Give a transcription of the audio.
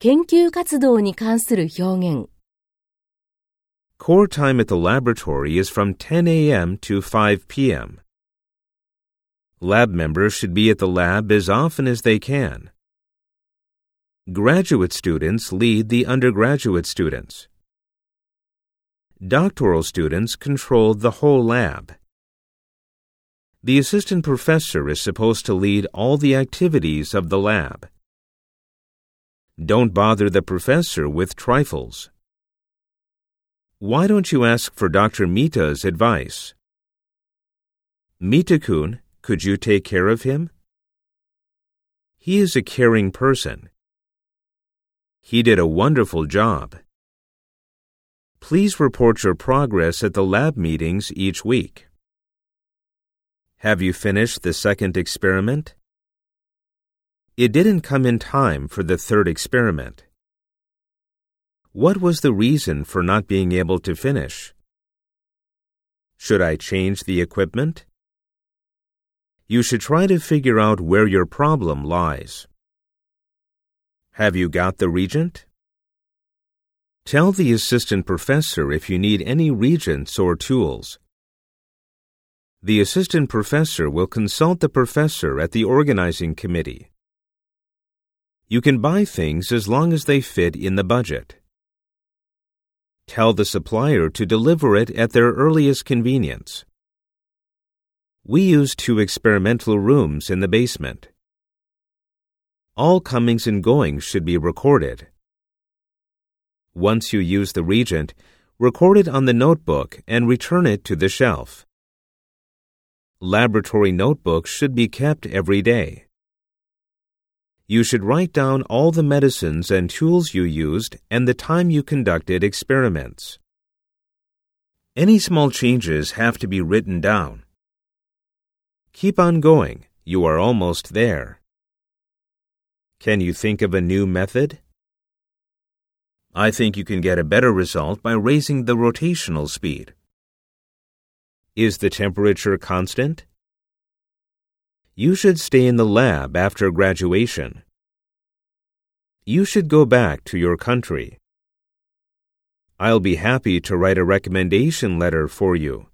研究活動に関する表現。Core time at the laboratory is from 10 a.m. to 5 p.m. Lab members should be at the lab as often as they can. Graduate students lead the undergraduate students. Doctoral students control the whole lab. The assistant professor is supposed to lead all the activities of the lab. Don't bother the professor with trifles.Why don't you ask for Dr. Mita's advice? Mita-kun, could you take care of him? He is a caring person. He did a wonderful job. Please report your progress at the lab meetings each week. Have you finished the second experiment? It didn't come in time for the third experiment.What was the reason for not being able to finish? Should I change the equipment? You should try to figure out where your problem lies. Have you got the reagent? Tell the assistant professor if you need any reagents or tools. The assistant professor will consult the professor at the organizing committee. You can buy things as long as they fit in the budget.Tell the supplier to deliver it at their earliest convenience. We use 2 experimental rooms in the basement. All comings and goings should be recorded. Once you use the reagent, record it on the notebook and return it to the shelf. Laboratory notebooks should be kept every day. You should write down all the medicines and tools you used and the time you conducted experiments. Any small changes have to be written down. Keep on going. You are almost there. Can you think of a new method? I think you can get a better result by raising the rotational speed. Is the temperature constant?You should stay in the lab after graduation. You should go back to your country. I'll be happy to write a recommendation letter for you.